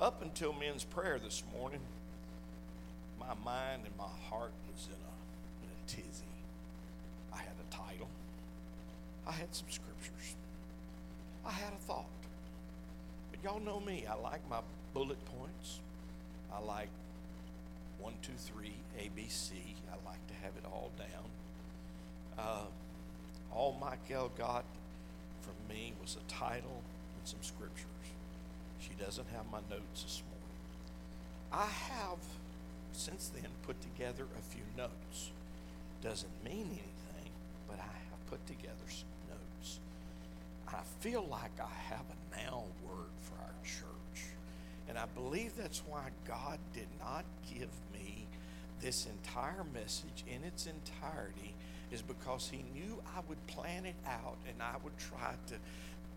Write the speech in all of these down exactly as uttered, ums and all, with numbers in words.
Up until men's prayer this morning, my mind and my heart was in a, in a tizzy. I had a title. I had some scriptures. I had a thought. But y'all know me. I like my bullet points. I like one, two, three, A B C. I like to have it all down. Uh, all Michael got from me was a title and some scriptures. She doesn't have my notes this morning. I have, since then, put together a few notes. Doesn't mean anything, but I have put together some notes. I feel like I have a now word for our church. And I believe that's why God did not give me this entire message in its entirety, is because he knew I would plan it out and I would try to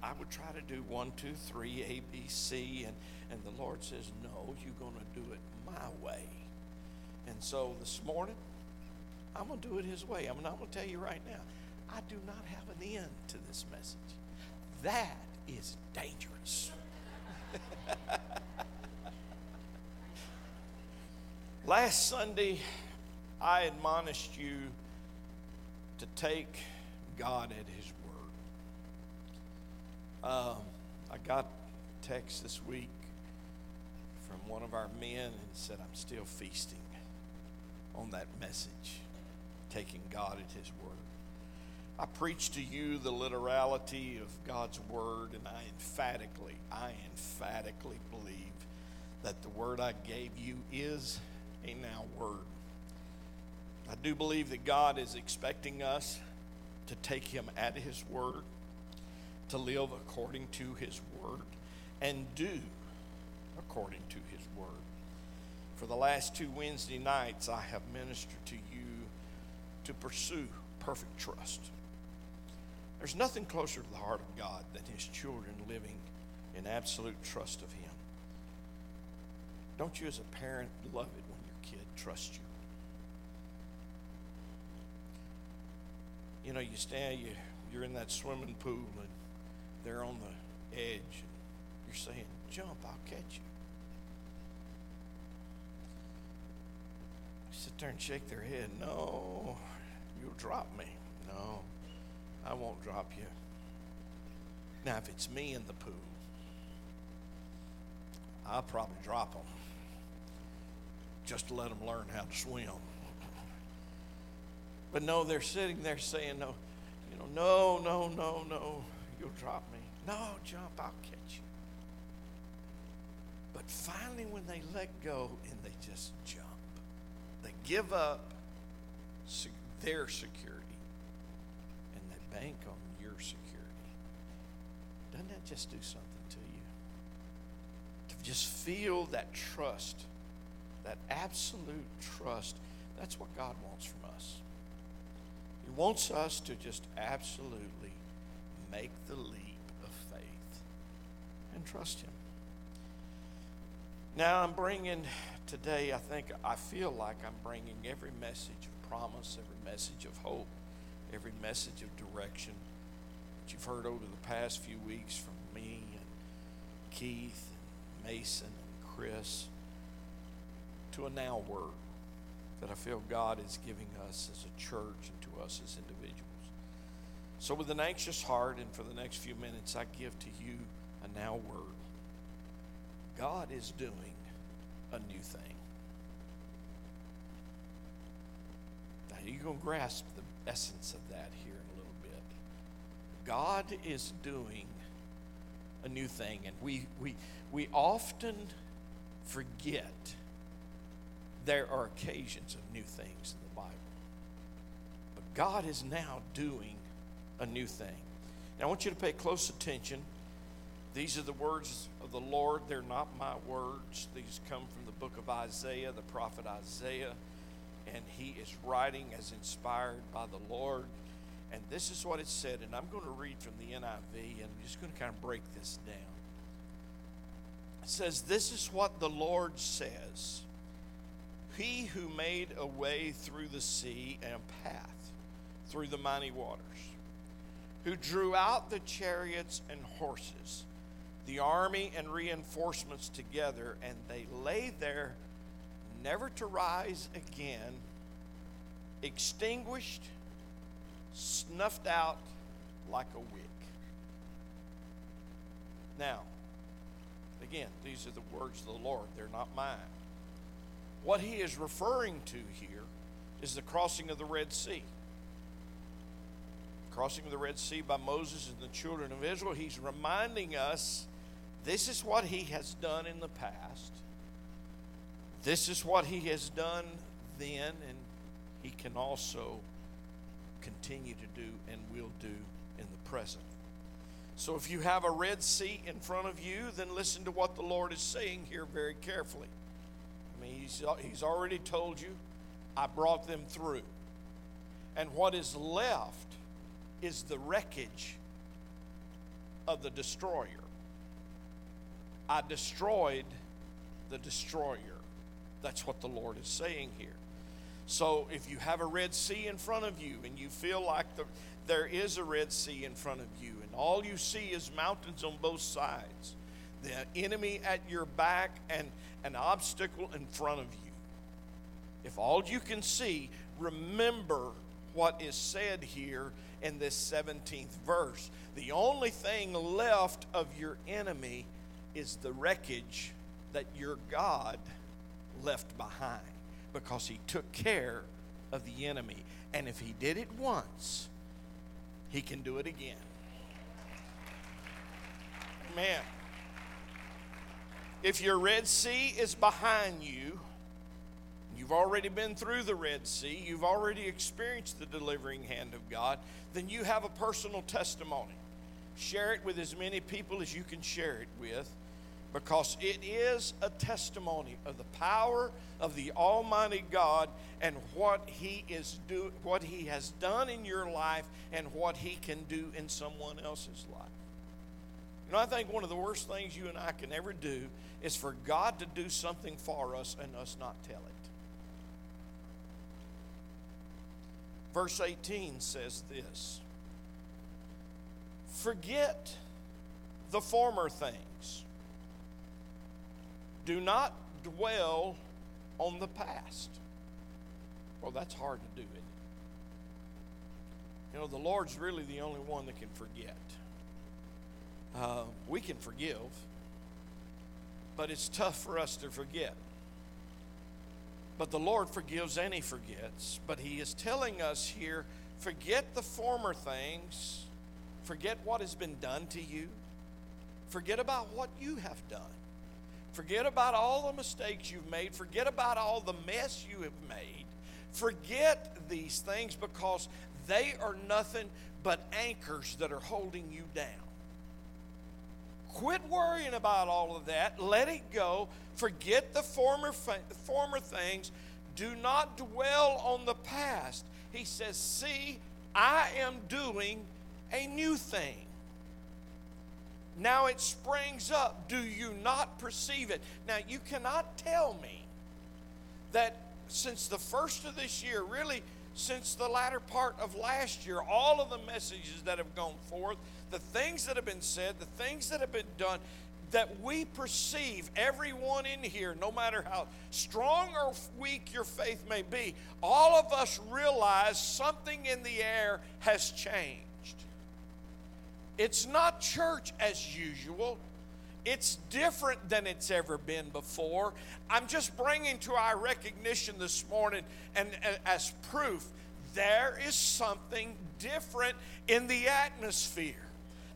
I would try to do one, two, three, A, B, C, and, and the Lord says, no, you're going to do it my way. And so this morning, I'm going to do it his way. I'm not going to tell you right now, I do not have an end to this message. That is dangerous. Last Sunday, I admonished you to take God at his word. Um, I got a text this week from one of our men and said, I'm still feasting on that message, taking God at his word. I preach to you the literality of God's word, and I emphatically, I emphatically believe that the word I gave you is a now word. I do believe that God is expecting us to take him at his word, to live according to his word, and do according to his word. For the last two Wednesday nights, I have ministered to you to pursue perfect trust. There's nothing closer to the heart of God than his children living in absolute trust of him. Don't you as a parent love it when your kid trusts you? You know, you stand, you, you're in that swimming pool, and they're on the edge, and you're saying, jump, I'll catch you. They sit there and shake their head. No, you'll drop me. No, I won't drop you. Now, if it's me in the pool, I'll probably drop them just to let them learn how to swim. But no, they're sitting there saying, no, you know, no, no, no, no. You'll drop me. No, jump, I'll catch you. But finally when they let go and they just jump, they give up their security and they bank on your security. Doesn't that just do something to you? To just feel that trust, that absolute trust, that's what God wants from us. He wants us to just absolutely make the leap of faith and trust him. Now I'm bringing today, I think, I feel like I'm bringing every message of promise, every message of hope, every message of direction that you've heard over the past few weeks from me and Keith and Mason and Chris to a now word that I feel God is giving us as a church and to us as individuals. So with an anxious heart, and for the next few minutes, I give to you a now word. God is doing a new thing. Now, you're going to grasp the essence of that here in a little bit. God is doing a new thing, and we we we often forget there are occasions of new things in the Bible. But God is now doing a new thing. Now I want you to pay close attention. These are the words of the Lord. They're not my words. These come from the book of Isaiah, the prophet Isaiah, and he is writing as inspired by the Lord. And this is what it said, and I'm going to read from the N I V, and I'm just going to kind of break this down. It says, this is what the Lord says, he who made a way through the sea and a path through the mighty waters, who drew out the chariots and horses, the army and reinforcements together, and they lay there, never to rise again, extinguished, snuffed out like a wick. Now, again, these are the words of the Lord. They're not mine. What he is referring to here is the crossing of the Red Sea. Crossing of the Red Sea by Moses and the children of Israel. He's reminding us, this is what he has done in the past. This is what he has done then, and he can also continue to do and will do in the present. So if you have a Red Sea in front of you, then listen to what the Lord is saying here very carefully. I mean, he's, he's already told you, I brought them through. And what is left is the wreckage of the destroyer. I destroyed the destroyer. That's what the Lord is saying here. So if you have a Red Sea in front of you and you feel like the, there is a Red Sea in front of you and all you see is mountains on both sides, the enemy at your back and an obstacle in front of you, if all you can see, remember what is said here in this seventeenth verse. The only thing left of your enemy is the wreckage that your God left behind, because he took care of the enemy. And if he did it once, he can do it again. Amen. If your Red Sea is behind you, you've already been through the Red Sea, you've already experienced the delivering hand of God, then you have a personal testimony. Share it with as many people as you can share it with, because it is a testimony of the power of the Almighty God and what He is do, what He has done in your life and what He can do in someone else's life. You know, I think one of the worst things you and I can ever do is for God to do something for us and us not tell it. Verse eighteen says this, forget the former things. Do not dwell on the past. Well, that's hard to do, isn't it? You know, the Lord's really the only one that can forget. Uh, we can forgive, but it's tough for us to forget. But the Lord forgives and He forgets. But He is telling us here, forget the former things. Forget what has been done to you. Forget about what you have done. Forget about all the mistakes you've made. Forget about all the mess you have made. Forget these things, because they are nothing but anchors that are holding you down. Quit worrying about all of that. Let it go. Forget the former, former things. Do not dwell on the past. He says, see, I am doing a new thing. Now it springs up. Do you not perceive it? Now, you cannot tell me that since the first of this year, really since the latter part of last year, all of the messages that have gone forth, the things that have been said, the things that have been done, that we perceive, everyone in here, no matter how strong or weak your faith may be, all of us realize something in the air has changed. It's not church as usual. It's different than it's ever been before. I'm just bringing to our recognition this morning, and, and as proof, there is something different in the atmosphere.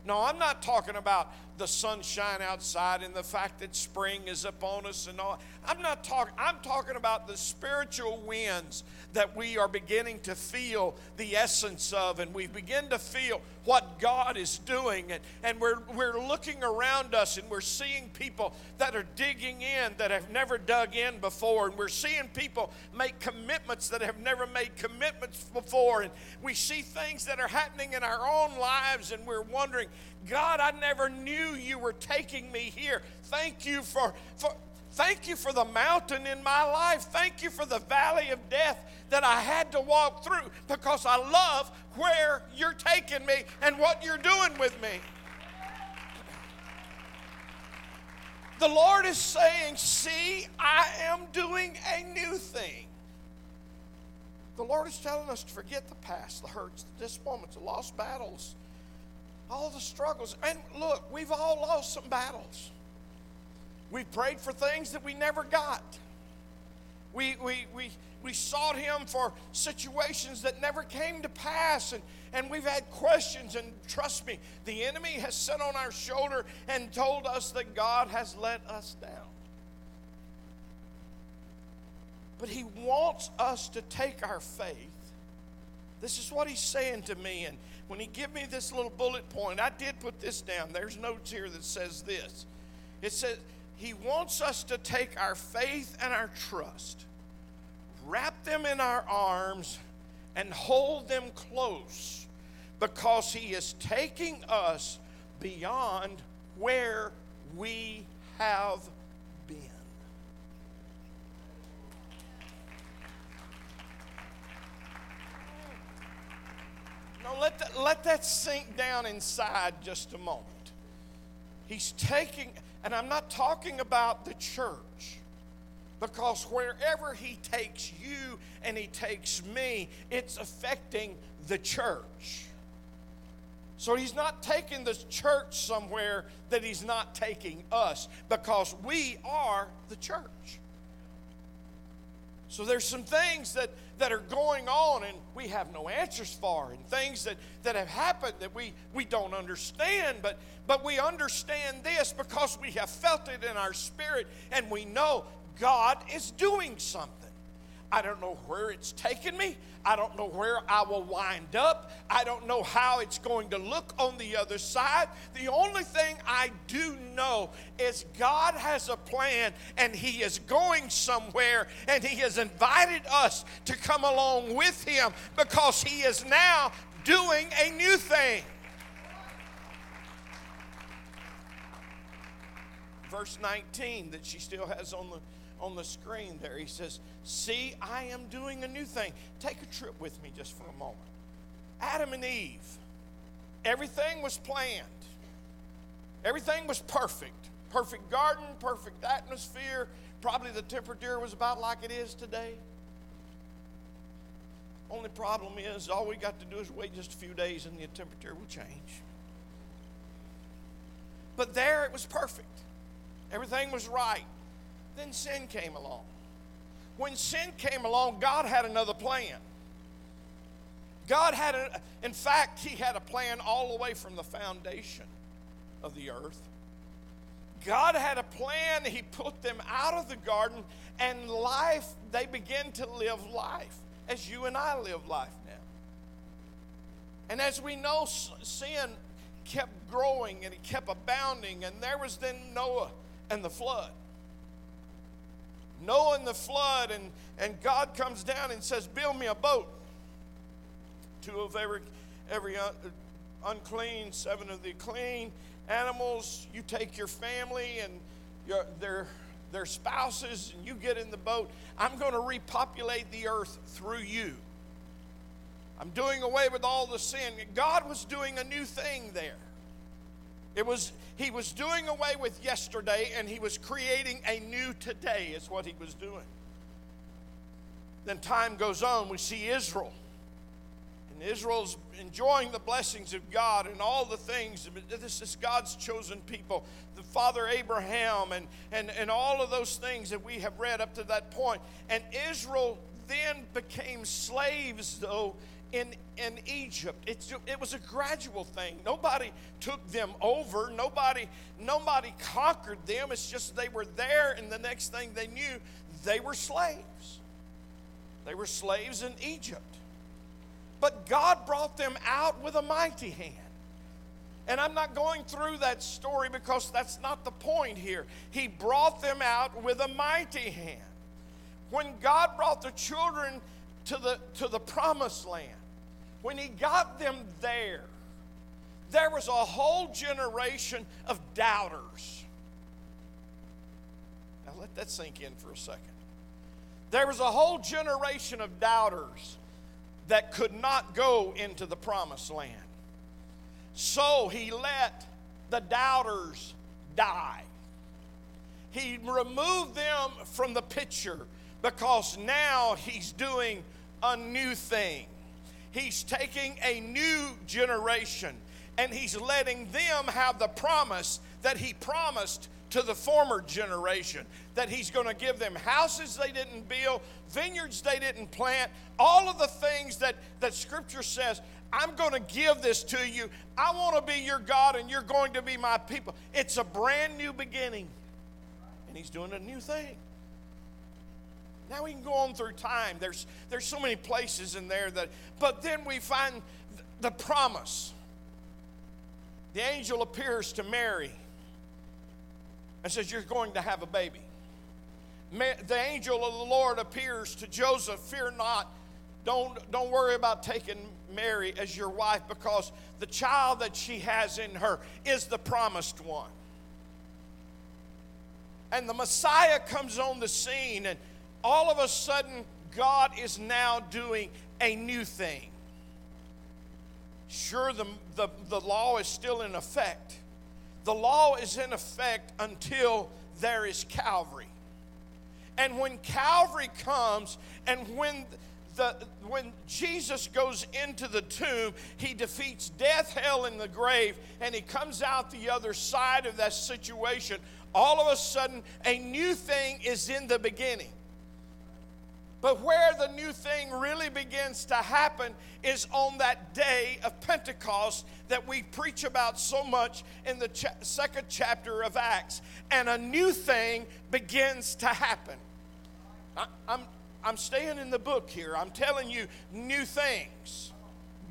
No, I'm not talking about the sunshine outside and the fact that spring is upon us and all. I'm not talking, I'm talking about the spiritual winds that we are beginning to feel the essence of, and we begin to feel what God is doing, and, and we're, we're looking around us and we're seeing people that are digging in that have never dug in before, and we're seeing people make commitments that have never made commitments before, and we see things that are happening in our own lives, and we're wondering, God, I never knew you were taking me here. Thank you for, for, thank you for the mountain in my life. Thank you for the valley of death that I had to walk through, because I love where you're taking me and what you're doing with me. The Lord is saying, see, I am doing a new thing. The Lord is telling us to forget the past, the hurts, the disappointments, the lost battles, all the struggles. And look, we've all lost some battles. We've prayed for things that we never got. We, we, we, we sought Him for situations that never came to pass, and, and we've had questions, and trust me, the enemy has sat on our shoulder and told us that God has let us down. But He wants us to take our faith. This is what He's saying to me, and when He gave me this little bullet point, I did put this down. There's notes here that says this. It says, He wants us to take our faith and our trust, wrap them in our arms, and hold them close, because He is taking us beyond where we have been. Now let that, let that sink down inside just a moment. He's taking... And I'm not talking about the church, because wherever He takes you and He takes me, it's affecting the church. So He's not taking the church somewhere that He's not taking us, because we are the church. So there's some things that, that are going on and we have no answers for, and things that, that have happened that we, we don't understand, but, but we understand this because we have felt it in our spirit, and we know God is doing something. I don't know where it's taken me. I don't know where I will wind up. I don't know how it's going to look on the other side. The only thing I do know is God has a plan, and He is going somewhere, and He has invited us to come along with Him, because He is now doing a new thing. Verse nineteen that she still has on the on the screen there, He says, see, I am doing a new thing. Take a trip with me just for a moment. Adam and Eve, everything was planned. Everything was perfect. Perfect garden, perfect atmosphere. Probably the temperature was about like it is today. Only problem is, all we got to do is wait just a few days and the temperature will change. But there it was perfect. Everything was right. Then sin came along. When sin came along, God had another plan. God had, a, in fact, He had a plan all the way from the foundation of the earth. God had a plan. He put them out of the garden, and life, they began to live life as you and I live life now. And as we know, sin kept growing and it kept abounding, and there was then Noah and the flood. Noah and the flood, and, and God comes down and says, build me a boat. Two of every, every un, unclean, seven of the clean animals. You take your family and your, their, their spouses, and you get in the boat. I'm going to repopulate the earth through you. I'm doing away with all the sin. God was doing a new thing there. It was, He was doing away with yesterday, and He was creating a new today is what He was doing. Then time goes on. We see Israel. And Israel's enjoying the blessings of God and all the things. This is God's chosen people. The father Abraham and, and, and all of those things that we have read up to that point. And Israel then became slaves, though, In, in Egypt. It's, it was a gradual thing. Nobody took them over. Nobody, nobody conquered them. It's just they were there, and the next thing they knew, they were slaves. They were slaves in Egypt. But God brought them out with a mighty hand. And I'm not going through that story because that's not the point here. He brought them out with a mighty hand. When God brought the children to the, to the promised land, when He got them there, there was a whole generation of doubters. Now let that sink in for a second. There was a whole generation of doubters that could not go into the promised land. So He let the doubters die. He removed them from the picture because now he's doing a new thing. He's taking a new generation and he's letting them have the promise that he promised to the former generation, that he's going to give them houses they didn't build, vineyards they didn't plant, all of the things that, that Scripture says, I'm going to give this to you. I want to be your God and you're going to be my people. It's a brand new beginning. And he's doing a new thing. Now we can go on through time. There's, there's so many places in there that, but then we find the promise. The angel appears to Mary and says, you're going to have a baby. The angel of the Lord appears to Joseph. Fear not. Don't, don't worry about taking Mary as your wife because the child that she has in her is the promised one. And the Messiah comes on the scene, and all of a sudden God is now doing a new thing. Sure, the, the, the law is still in effect. The law is in effect until there is Calvary. And when Calvary comes, and when the when Jesus goes into the tomb, he defeats death, hell, and the grave, and he comes out the other side of that situation. All of a sudden, a new thing is in the beginning. But where the new thing really begins to happen is on that day of Pentecost that we preach about so much in the cha- second chapter of Acts. And a new thing begins to happen. I, I'm, I'm staying in the book here. I'm telling you new things.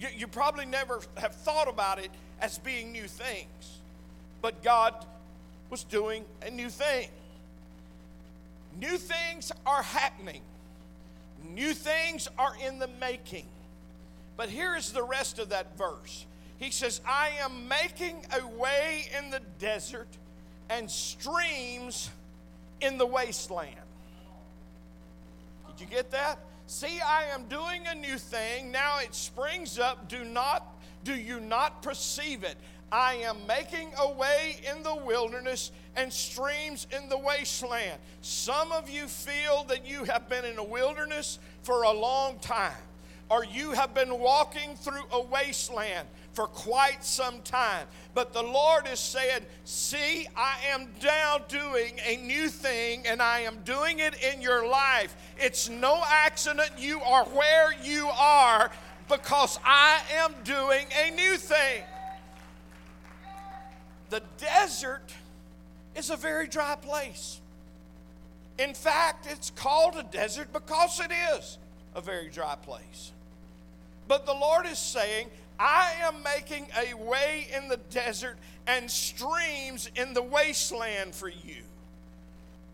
You, you probably never have thought about it as being new things. But God was doing a new thing. New things are happening. New things are in the making. But here is the rest of that verse. He says, I am making a way in the desert and streams in the wasteland. Did you get that? See, I am doing a new thing. Now it springs up. Do not, do you not perceive it? I am making a way in the wilderness and streams in the wasteland. Some of you feel that you have been in a wilderness for a long time, or you have been walking through a wasteland for quite some time. But the Lord is saying, see, I am now doing a new thing, and I am doing it in your life. It's no accident you are where you are, because I am doing a new thing. The desert is a very dry place. In fact, it's called a desert because it is a very dry place. But the Lord is saying, I am making a way in the desert and streams in the wasteland for you.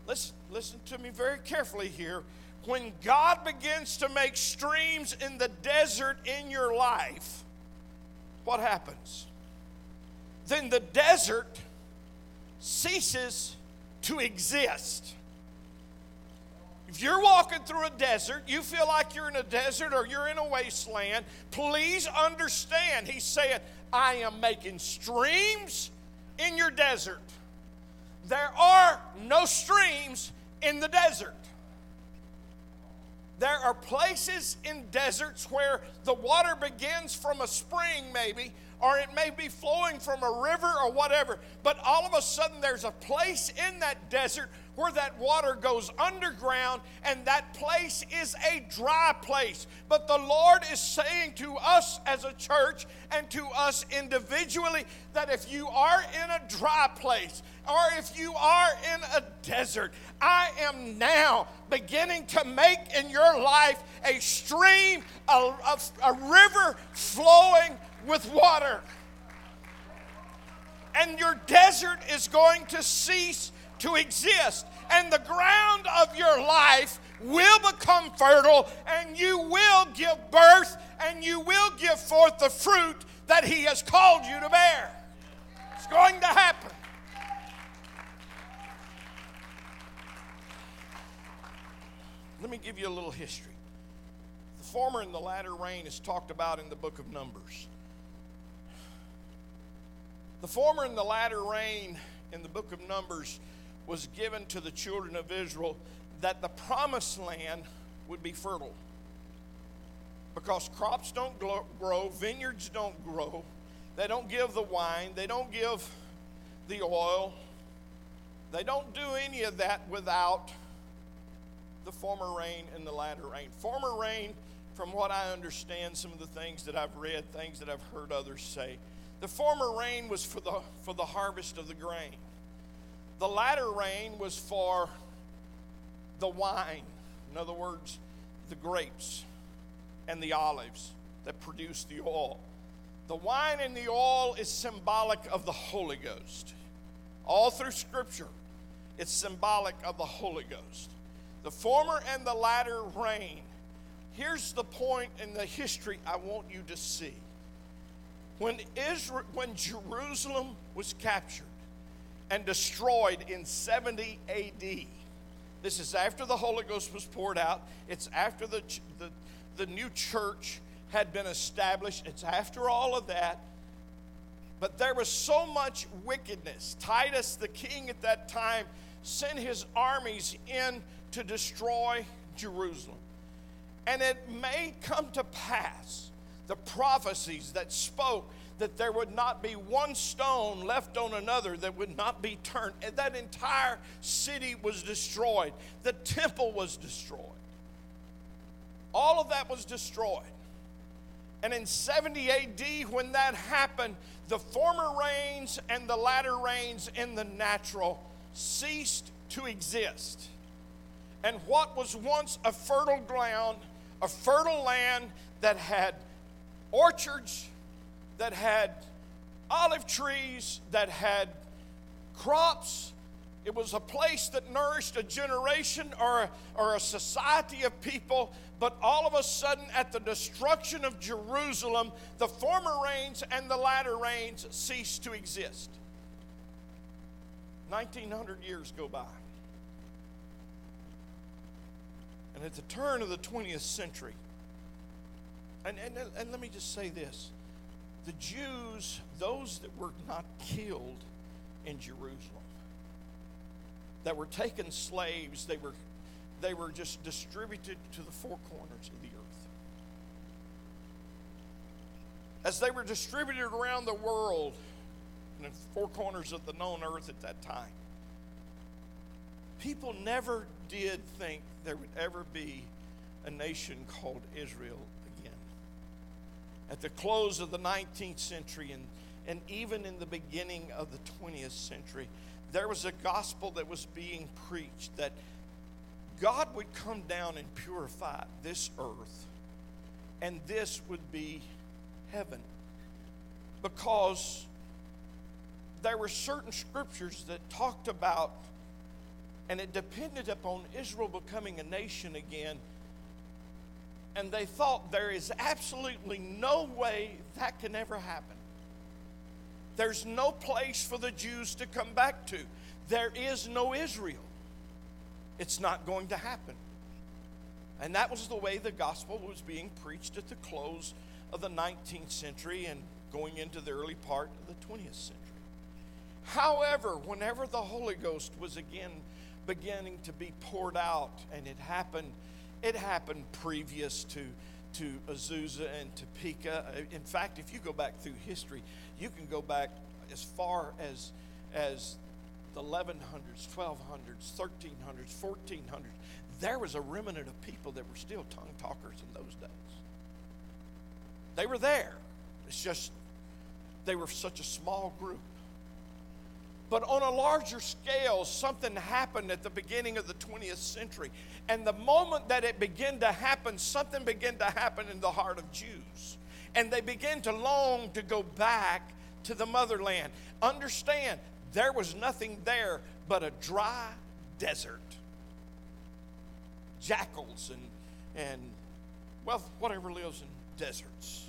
Listen, listen to me very carefully here. When God begins to make streams in the desert in your life, what happens? Then the desert ceases to exist. If you're walking through a desert, you feel like you're in a desert or you're in a wasteland, please understand, he's saying, I am making streams in your desert. There are no streams in the desert. There are places in deserts where the water begins from a spring maybe, or it may be flowing from a river or whatever, but all of a sudden there's a place in that desert where that water goes underground, and that place is a dry place. But the Lord is saying to us as a church and to us individually that if you are in a dry place or if you are in a desert, I am now beginning to make in your life a stream, a, a, a river flowing with water. And your desert is going to cease to exist, and the ground of your life will become fertile, and you will give birth, and you will give forth the fruit that he has called you to bear. It's going to happen. Let me give you a little history. The former and the latter rain is talked about in the book of Numbers. The former and the latter rain in the book of Numbers was given to the children of Israel, that the promised land would be fertile. Because crops don't grow, vineyards don't grow, they don't give the wine, they don't give the oil, they don't do any of that without the former rain and the latter rain. Former rain, from what I understand, some of the things that I've read, things that I've heard others say, the former rain was for the for the harvest of the grain. The latter rain was for the wine, in other words, the grapes and the olives that produce the oil. The wine and the oil is symbolic of the Holy Ghost. All through Scripture, it's symbolic of the Holy Ghost. The former and the latter rain. Here's the point in the history I want you to see. When Israel, when Jerusalem was captured and destroyed in seventy A D, this is after the Holy Ghost was poured out. It's after the, the, the new church had been established. It's after all of that. But there was so much wickedness. Titus, the king at that time, sent his armies in to destroy Jerusalem. And it may come to pass the prophecies that spoke that there would not be one stone left on another that would not be turned. And that entire city was destroyed. The temple was destroyed. All of that was destroyed. And in seventy A D, when that happened, the former rains and the latter rains in the natural ceased to exist. And what was once a fertile ground, a fertile land that had orchards, that had olive trees, that had crops, it was a place that nourished a generation or, or a society of people. But all of a sudden, at the destruction of Jerusalem, the former rains and the latter rains ceased to exist. nineteen hundred years go by. And at the turn of the twentieth century, and, and, and let me just say this, the Jews, those that were not killed in Jerusalem, that were taken slaves, they were, they were just distributed to the four corners of the earth. As they were distributed around the world, in the four corners of the known earth at that time, people never did think there would ever be a nation called Israel again. At the close of the nineteenth century and, and even in the beginning of the twentieth century, there was a gospel that was being preached that God would come down and purify this earth, and this would be heaven. Because there were certain scriptures that talked about, and it depended upon Israel becoming a nation again. And they thought there is absolutely no way that can ever happen. There's no place for the Jews to come back to. There is no Israel. It's not going to happen. And that was the way the gospel was being preached at the close of the nineteenth century and going into the early part of the twentieth century. However, whenever the Holy Ghost was again beginning to be poured out, and it happened it happened previous to to Azusa and Topeka. In fact, if you go back through history, you can go back as far as as the eleven hundreds, twelve hundreds, thirteen hundreds, fourteen hundreds. There was a remnant of people that were still tongue talkers in those days. They were there. It's just they were such a small group. But on a larger scale, something happened at the beginning of the twentieth century. And the moment that it began to happen, something began to happen in the heart of Jews. And they began to long to go back to the motherland. Understand, there was nothing there but a dry desert. Jackals and, and well, whatever lives in deserts.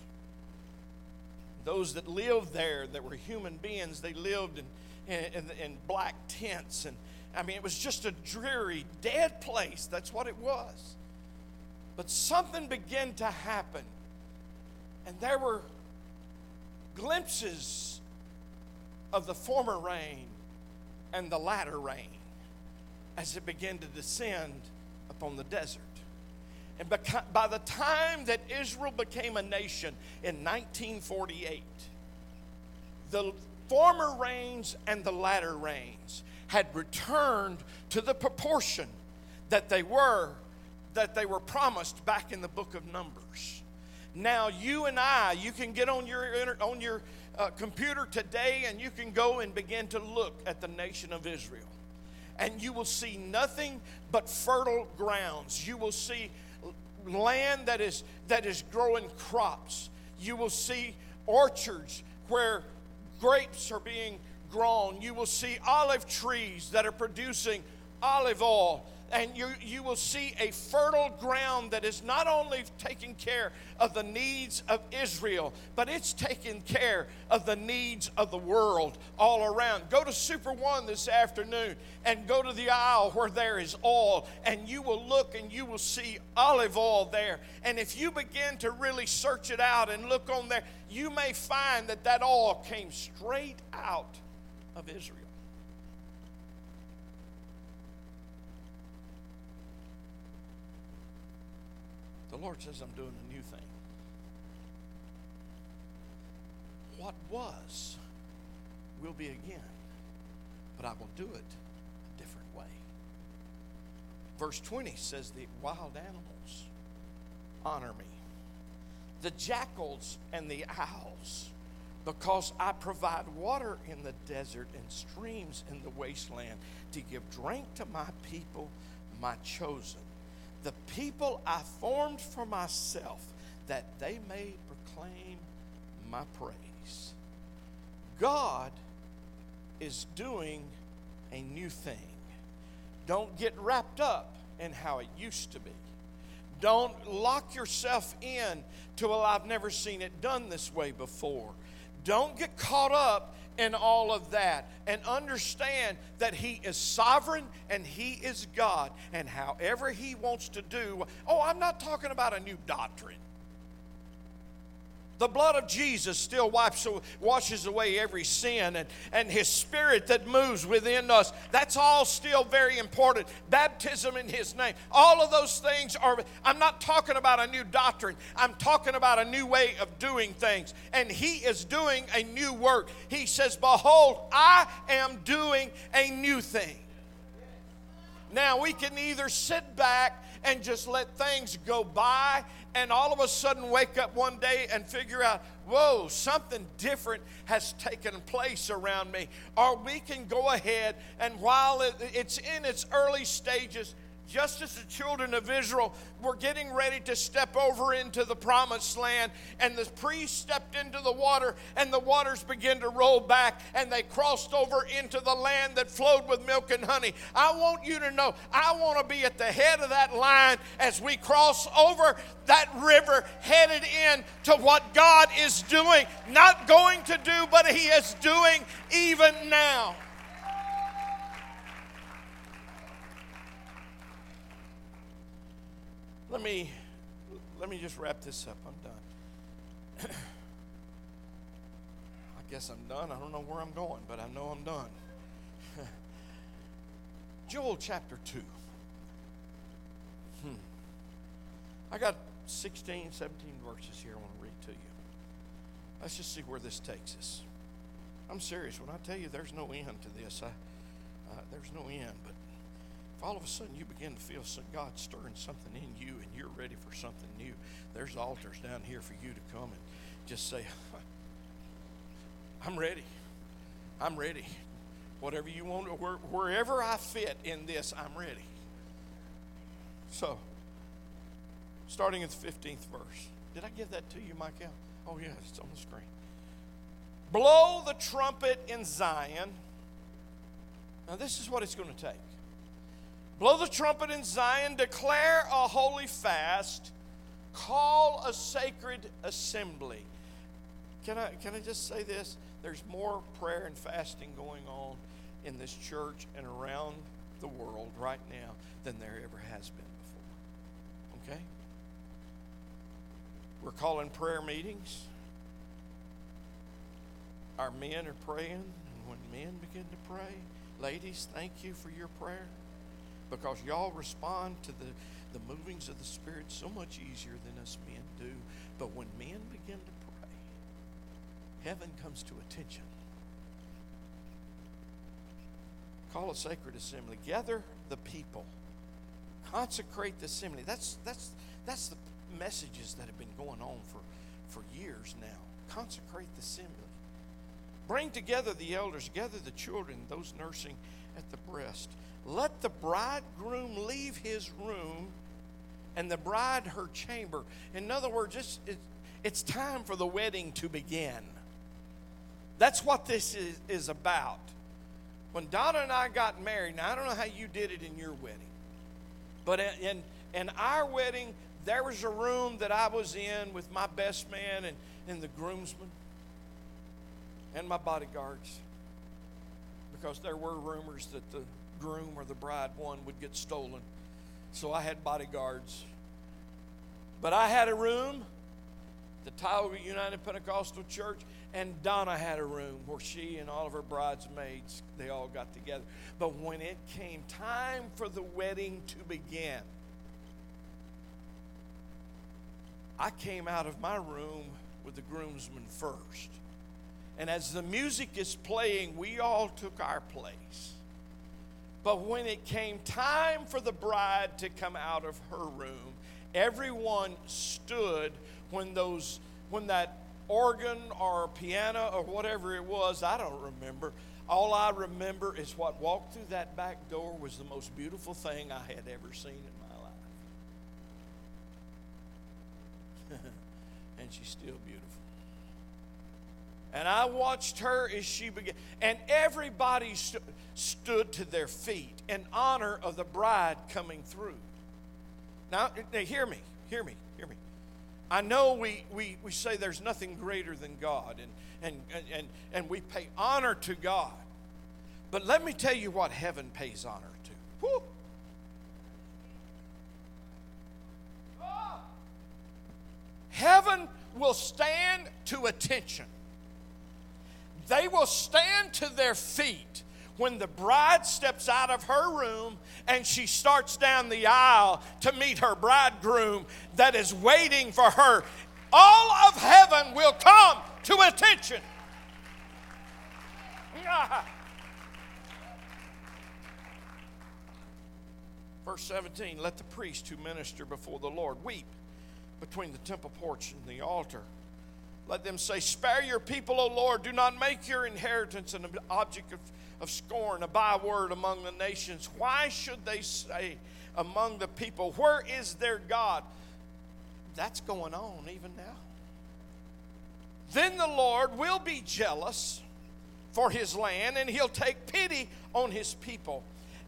Those that lived there, that were human beings, they lived in In, in black tents, and I mean it was just a dreary, dead place. That's what it was. But something began to happen, and there were glimpses of the former rain and the latter rain. as it began to descend upon the desert. And by the time that Israel became a nation in nineteen forty-eight, the former rains and the latter rains had returned to the proportion that they were, that they were promised back in the book of Numbers. Now you and I, you can get on your on your uh, computer today, and you can go and begin to look at the nation of Israel, and you will see nothing but fertile grounds. You will see land that is that is growing crops. You will see orchards where grapes are being grown. You will see olive trees that are producing olive oil. And you, you will see a fertile ground that is not only taking care of the needs of Israel, but it's taking care of the needs of the world all around. Go to Super One this afternoon and go to the aisle where there is oil, and you will look and you will see olive oil there. And if you begin to really search it out and look on there, you may find that that oil came straight out of Israel. The Lord says, I'm doing a new thing. What was will be again, but I will do it a different way. Verse twenty says, the wild animals honor me, the jackals and the owls, because I provide water in the desert and streams in the wasteland to give drink to my people, my chosen, the people I formed for myself, that they may proclaim my praise. God is doing a new thing. Don't get wrapped up in how it used to be. Don't lock yourself in to, well, I've never seen it done this way before. Don't get caught up in all of that, and understand that He is sovereign and He is God, and however He wants to do. Oh, I'm not talking about a new doctrine. The blood of Jesus still wipes, washes away every sin, and, and His Spirit that moves within us. That's all still very important. Baptism in His name. All of those things are, I'm not talking about a new doctrine. I'm talking about a new way of doing things. And He is doing a new work. He says, behold, I am doing a new thing. Now we can either sit back and just let things go by, and all of a sudden wake up one day and figure out, whoa, something different has taken place around me. Or we can go ahead, and while it's in its early stages, just as the children of Israel were getting ready to step over into the promised land, and the priest stepped into the water, and the waters began to roll back, and they crossed over into the land that flowed with milk and honey. I want you to know, I want to be at the head of that line as we cross over that river, headed in to what God is doing, not going to do, but He is doing even now. Let me, let me just wrap this up. I'm done. I guess I'm done. I don't know where I'm going, but I know I'm done. Joel chapter two. Hmm. I got sixteen, seventeen verses here I want to read to you. Let's just see where this takes us. I'm serious. When I tell you there's no end to this, I, uh, there's no end, but all of a sudden you begin to feel God stirring something in you, and you're ready for something new, there's altars down here for you to come and just say, I'm ready. I'm ready. Whatever you want, wherever I fit in this, I'm ready. So, starting at the fifteenth verse. Did I give that to you, Michael? Oh, yeah, it's on the screen. Blow the trumpet in Zion. Now, this is what it's going to take. Blow the trumpet in Zion, declare a holy fast, call a sacred assembly. Can I, can I just say this? There's more prayer and fasting going on in this church and around the world right now than there ever has been before. Okay? We're calling prayer meetings. Our men are praying. And when men begin to pray, ladies, thank you for your prayer. because y'all respond to the, the movings of the Spirit so much easier than us men do. But when men begin to pray, heaven comes to attention. Call a sacred assembly. Gather the people. Consecrate the assembly. That's that's that's the messages that have been going on for, for years now. Consecrate the assembly. Bring together the elders, gather the children, those nursing at the breast. Let the bridegroom leave his room and the bride her chamber. In other words, it's, it's, it's time for the wedding to begin. That's what this is, is about. When Donna and I got married, now I don't know how you did it in your wedding, but in, in our wedding, there was a room that I was in with my best man and, and the groomsmen. And my bodyguards, because there were rumors that the groom or the bride one would get stolen. So I had bodyguards. But I had a room, the Tioga United Pentecostal Church, and Donna had a room where she and all of her bridesmaids, they all got together. But when it came time for the wedding to begin, I came out of my room with the groomsmen first. And as the music is playing, we all took our place. But when it came time for the bride to come out of her room, everyone stood when those, when that organ or piano or whatever it was, I don't remember. All I remember is what walked through that back door was the most beautiful thing I had ever seen in my life. And she's still beautiful. And I watched her as she began. And everybody st- stood to their feet in honor of the bride coming through. Now, now hear me, hear me, hear me. I know we, we, we say there's nothing greater than God. And, and, and, and, and we pay honor to God. But let me tell you what heaven pays honor to. Woo! Oh! Heaven will stand to attention. They will stand to their feet when the bride steps out of her room and she starts down the aisle to meet her bridegroom that is waiting for her. All of heaven will come to attention. Verse seventeen, let the priest who minister before the Lord weep between the temple porch and the altar. Let them say, spare your people, O Lord. Do not make your inheritance an object of, of scorn, a byword among the nations. Why should they say among the people, where is their God? That's going on even now. Then the Lord will be jealous for his land, and he'll take pity on his people.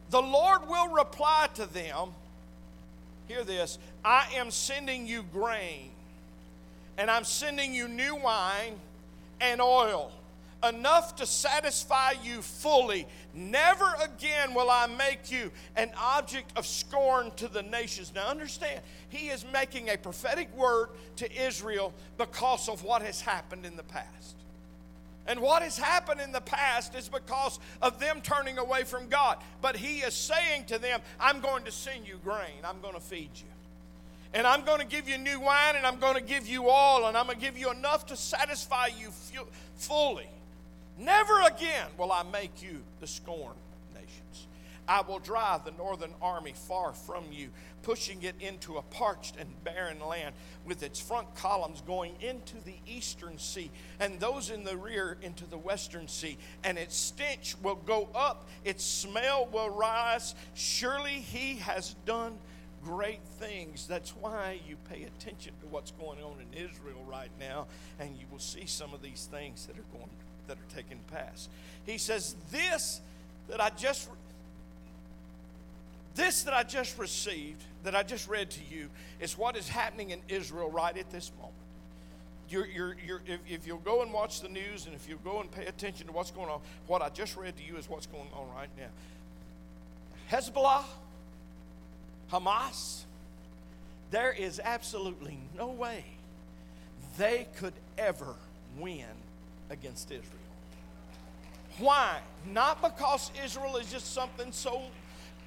The Lord will reply to them, hear this, I am sending you grain. And I'm sending you new wine and oil, enough to satisfy you fully. Never again will I make you an object of scorn to the nations. Now understand, he is making a prophetic word to Israel because of what has happened in the past. And what has happened in the past is because of them turning away from God. But he is saying to them, I'm going to send you grain. I'm going to feed you. And I'm going to give you new wine, and I'm going to give you oil, and I'm going to give you enough to satisfy you fully. Never again will I make you the scorn of nations. I will drive the northern army far from you, pushing it into a parched and barren land with its front columns going into the eastern sea and those in the rear into the western sea. And its stench will go up, its smell will rise. Surely he has done great things. That's why you pay attention to what's going on in Israel right now, and you will see some of these things that are going that are taking place. He says, "This that I just this that I just received, that I just read to you, is what is happening in Israel right at this moment." You're, you're, you're, if, if you'll go and watch the news, and if you'll go and pay attention to what's going on, what I just read to you is what's going on right now. Hezbollah. Hamas, there is absolutely no way they could ever win against Israel. Why? Not because Israel is just something so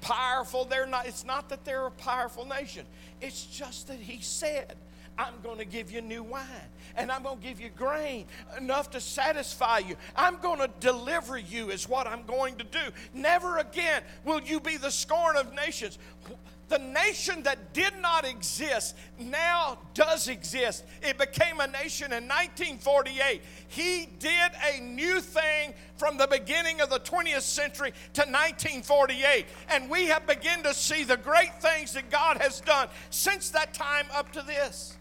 powerful. They're not. It's not that they're a powerful nation. It's just that he said, I'm going to give you new wine, and I'm going to give you grain enough to satisfy you. I'm going to deliver you is what I'm going to do. Never again will you be the scorn of nations. The nation that did not exist now does exist. It became a nation in nineteen forty-eight. He did a new thing from the beginning of the twentieth century to nineteen forty-eight. And we have begun to see the great things that God has done since that time up to this.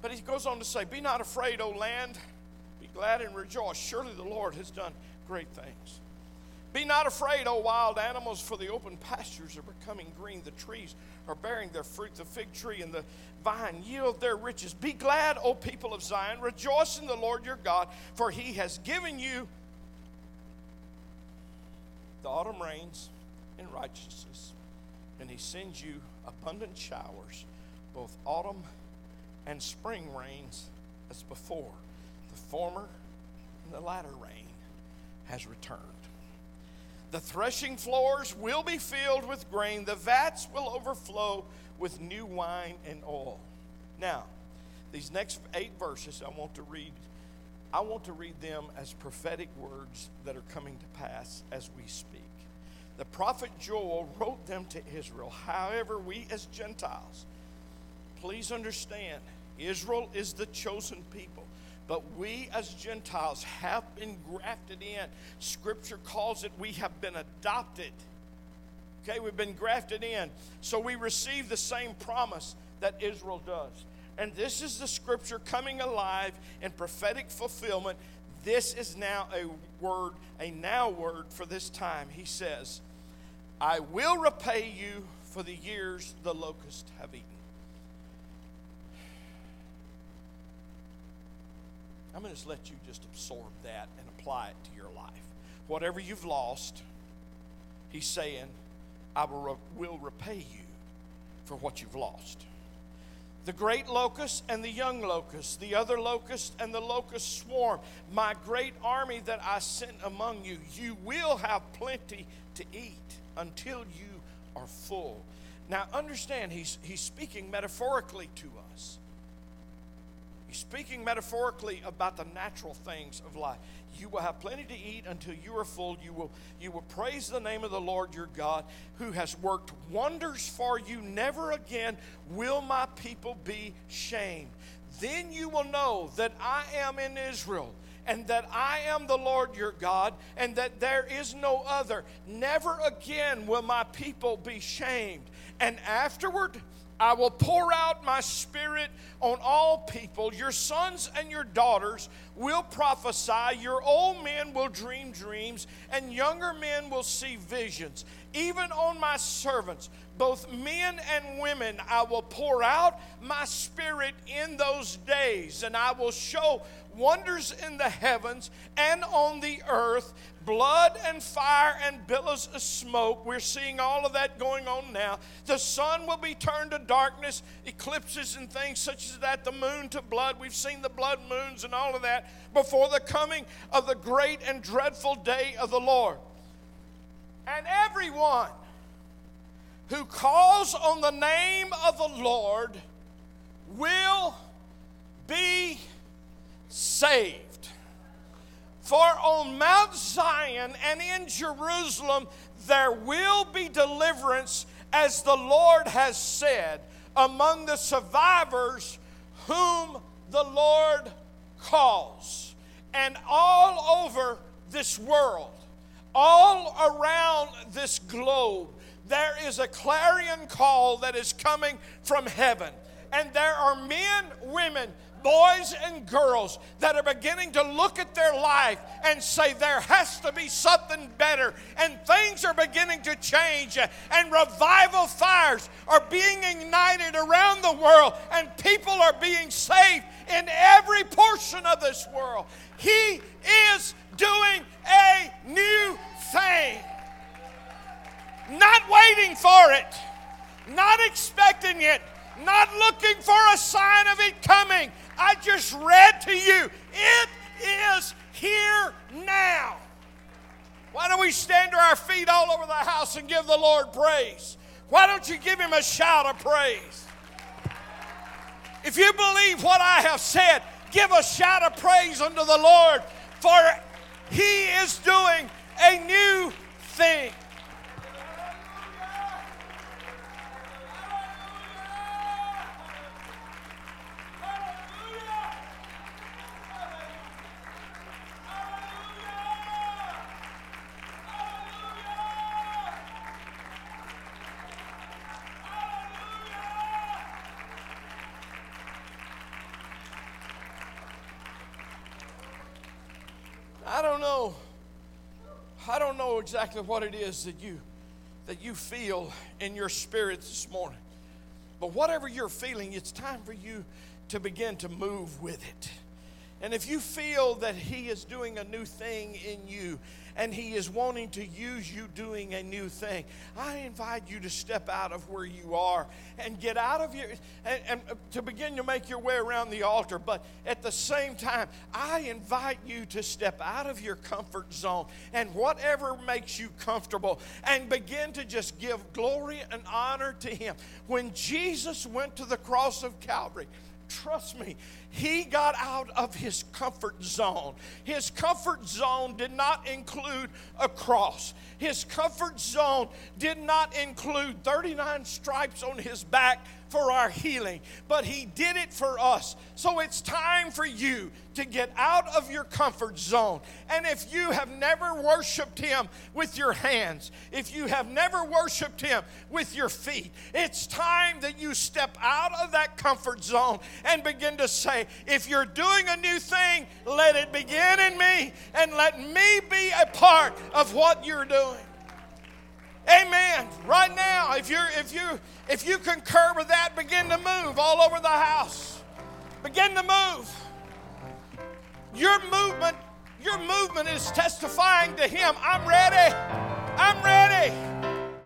But he goes on to say, be not afraid, O land. Be glad and rejoice. Surely the Lord has done great things. Be not afraid, O wild animals, for the open pastures are becoming green. The trees are bearing their fruit. The fig tree and the vine yield their riches. Be glad, O people of Zion. Rejoice in the Lord your God, for he has given you the autumn rains in righteousness, and he sends you abundant showers, both autumn and spring rains as before. The former and the latter rain has returned. The threshing floors will be filled with grain. The vats will overflow with new wine and oil. Now, these next eight verses I want to read. I want to read them as prophetic words that are coming to pass as we speak. The prophet Joel wrote them to Israel. However, we as Gentiles, please understand, Israel is the chosen people. But we as Gentiles have been grafted in. Scripture calls it, we have been adopted. Okay, we've been grafted in. So we receive the same promise that Israel does. And this is the scripture coming alive in prophetic fulfillment. This is now a word, a now word for this time. He says, I will repay you for the years the locusts have eaten. I'm going to just let you just absorb that and apply it to your life. Whatever you've lost, he's saying, I will, will repay you for what you've lost. The great locust and the young locust, the other locust and the locust swarm, my great army that I sent among you, you will have plenty to eat until you are full. Now understand, he's, he's speaking metaphorically to us. He's speaking metaphorically about the natural things of life. You will have plenty to eat until you are full. You will, you will praise the name of the Lord your God, who has worked wonders for you. Never again will my people be shamed. Then you will know that I am in Israel, and that I am the Lord your God, and that there is no other. Never again will my people be shamed. And afterward, I will pour out my spirit on all people. Your sons and your daughters will prophesy. Your old men will dream dreams, and younger men will see visions. Even on my servants, both men and women, I will pour out my spirit in those days, and I will show wonders in the heavens and on the earth, blood and fire and billows of smoke. We're seeing all of that going on now. The sun will be turned to darkness, eclipses and things such as that, the moon to blood. We've seen the blood moons and all of that before the coming of the great and dreadful day of the Lord. And everyone who calls on the name of the Lord will be saved. For on Mount Zion and in Jerusalem there will be deliverance, as the Lord has said, among the survivors whom the Lord calls. And all over this world, all around this globe, there is a clarion call that is coming from heaven. And there are men, women, boys and girls that are beginning to look at their life and say, there has to be something better, and things are beginning to change, and revival fires are being ignited around the world, and people are being saved in every portion of this world. He is doing a new thing. Not waiting for it, not expecting it, not looking for a sign of it coming. I just read to you, it is here now. Why don't we stand to our feet all over the house and give the Lord praise? Why don't you give him a shout of praise? If you believe what I have said, give a shout of praise unto the Lord, for he is doing a new thing. I don't know. I don't know exactly what it is that you that you feel in your spirit this morning. But whatever you're feeling, it's time for you to begin to move with it. And if you feel that he is doing a new thing in you and he is wanting to use you doing a new thing, I invite you to step out of where you are and get out of your, and, and to begin to make your way around the altar. But at the same time, I invite you to step out of your comfort zone and whatever makes you comfortable and begin to just give glory and honor to him. When Jesus went to the cross of Calvary, trust me, he got out of his comfort zone. His comfort zone did not include a cross. His comfort zone did not include thirty-nine stripes on his back for our healing, but he did it for us. So it's time for you to get out of your comfort zone. And if you have never worshiped him with your hands, if you have never worshiped him with your feet, it's time that you step out of that comfort zone and begin to say, if you're doing a new thing, let it begin in me and let me be a part of what you're doing. Amen. Right now, if you're if you if you concur with that, begin to move all over the house. Begin to move. Your movement, your movement is testifying to him. I'm ready. I'm ready.